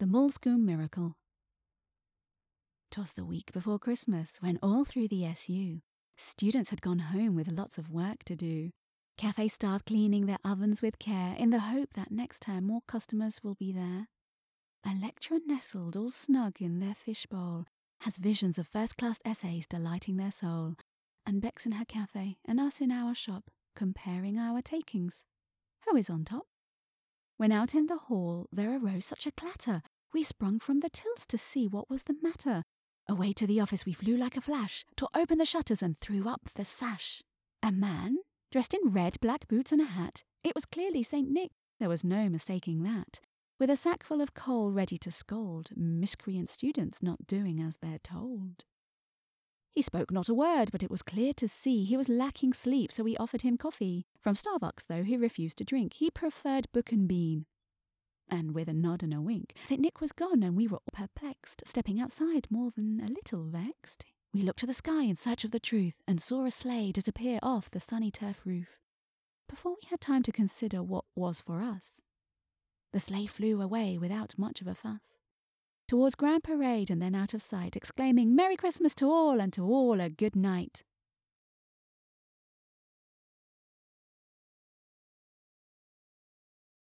The Moulsecoomb Miracle. 'Twas the week before Christmas, when all through the SU, students had gone home with lots of work to do, cafe staff cleaning their ovens with care in the hope that next term more customers will be there. A lecturer nestled all snug in their fishbowl has visions of first-class essays delighting their soul, and Bex in her cafe and us in our shop comparing our takings. Who is on top? When out in the hall there arose such a clatter, we sprung from the tills to see what was the matter. Away to the office we flew like a flash, tore open the shutters and threw up the sash. A man, dressed in red, black boots and a hat, it was clearly St. Nick, there was no mistaking that, with a sack full of coal ready to scold miscreant students not doing as they're told. He spoke not a word, but it was clear to see he was lacking sleep, so we offered him coffee. From Starbucks, though, he refused to drink. He preferred book and bean. And with a nod and a wink, St. Nick was gone, and we were all perplexed, stepping outside more than a little vexed. We looked to the sky in search of the truth, and saw a sleigh disappear off the sunny turf roof. Before we had time to consider what was for us, the sleigh flew away without much of a fuss, towards Grand Parade and then out of sight, exclaiming, "Merry Christmas to all, and to all a good night."